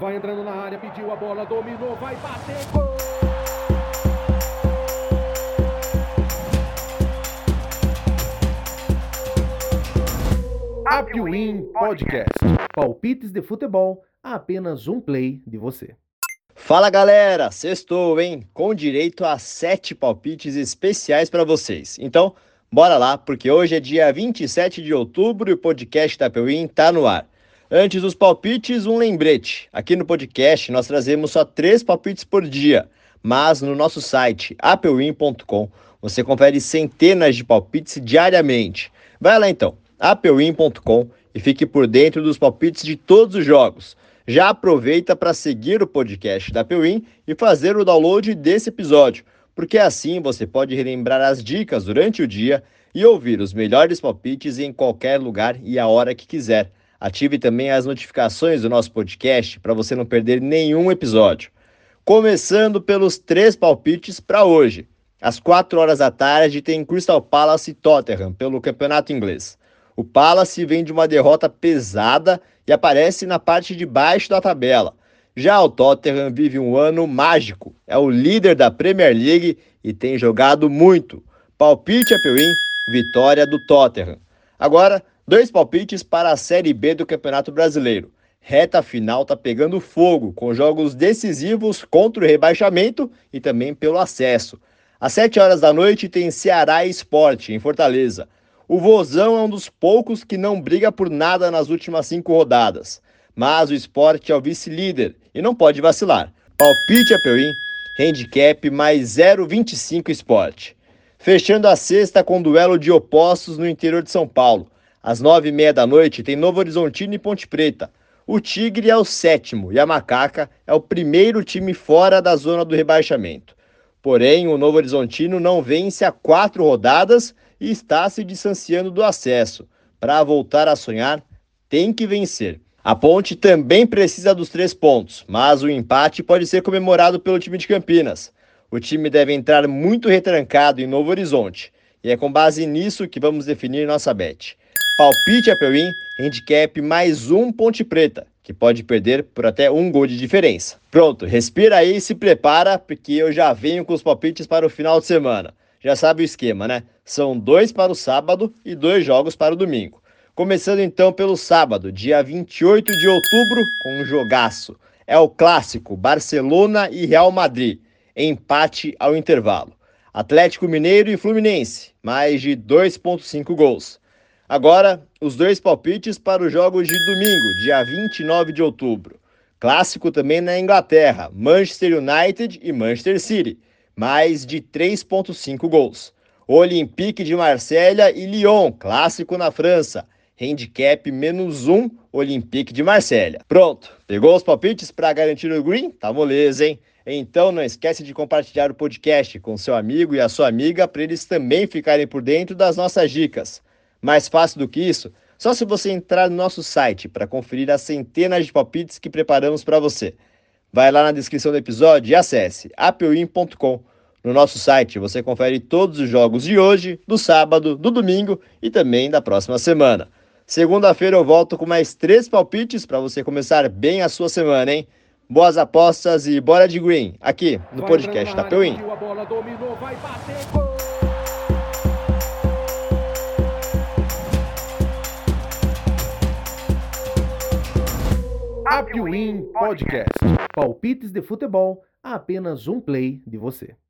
Vai entrando na área, pediu a bola, dominou, vai bater, gol! APWin Podcast. Palpites de futebol a apenas um play de você. Fala galera, sextou, hein? Com direito a 7 palpites especiais para vocês. Então, bora lá, porque hoje é dia 27 de outubro e o podcast da APWin tá no ar. Antes dos palpites, um lembrete. Aqui no podcast nós trazemos só 3 palpites por dia, mas no nosso site apwin.com você confere centenas de palpites diariamente. Vai lá então, apwin.com, e fique por dentro dos palpites de todos os jogos. Já aproveita para seguir o podcast da APWin e fazer o download desse episódio, porque assim você pode relembrar as dicas durante o dia e ouvir os melhores palpites em qualquer lugar e a hora que quiser. Ative também as notificações do nosso podcast para você não perder nenhum episódio. Começando pelos 3 palpites para hoje. Às 16h tem Crystal Palace e Tottenham pelo Campeonato Inglês. O Palace vem de uma derrota pesada e aparece na parte de baixo da tabela. Já o Tottenham vive um ano mágico, é o líder da Premier League e tem jogado muito. Palpite APWin, vitória do Tottenham. Agora, 2 palpites para a Série B do Campeonato Brasileiro. Reta final tá pegando fogo, com jogos decisivos contra o rebaixamento e também pelo acesso. Às 19h tem Ceará e Sport, em Fortaleza. O Vozão é um dos poucos que não briga por nada nas últimas 5 rodadas. Mas o Sport é o vice-líder e não pode vacilar. Palpite APWin, handicap mais 0,25 Sport. Fechando a sexta com duelo de opostos no interior de São Paulo. Às 21h tem Novo Horizontino e Ponte Preta. O Tigre é o 7º e a Macaca é o primeiro time fora da zona do rebaixamento. Porém, o Novo Horizontino não vence há 4 rodadas e está se distanciando do acesso. Para voltar a sonhar, tem que vencer. A Ponte também precisa dos 3 pontos, mas o empate pode ser comemorado pelo time de Campinas. O time deve entrar muito retrancado em Novo Horizonte, e é com base nisso que vamos definir nossa bet. Palpite APWin, handicap mais 1 Ponte Preta, que pode perder por até 1 gol de diferença. Pronto, respira aí e se prepara, porque eu já venho com os palpites para o final de semana. Já sabe o esquema, né? São 2 para o sábado e 2 jogos para o domingo. Começando então pelo sábado, dia 28 de outubro, com um jogaço. É o clássico Barcelona e Real Madrid, empate ao intervalo. Atlético Mineiro e Fluminense, mais de 2,5 gols. Agora, os 2 palpites para os jogos de domingo, dia 29 de outubro. Clássico também na Inglaterra, Manchester United e Manchester City, mais de 3,5 gols. Olympique de Marselha e Lyon, clássico na França. Handicap menos 1, Olympique de Marselha. Pronto, pegou os palpites para garantir o green? Tá moleza, hein? Então não esquece de compartilhar o podcast com seu amigo e a sua amiga para eles também ficarem por dentro das nossas dicas. Mais fácil do que isso, só se você entrar no nosso site para conferir as centenas de palpites que preparamos para você. Vai lá na descrição do episódio e acesse apwin.com. No nosso site você confere todos os jogos de hoje, do sábado, do domingo e também da próxima semana. Segunda-feira eu volto com mais 3 palpites para você começar bem a sua semana, hein? Boas apostas e bora de green, aqui no podcast da APWin. APWin Podcast. Palpites de futebol a apenas um play de você.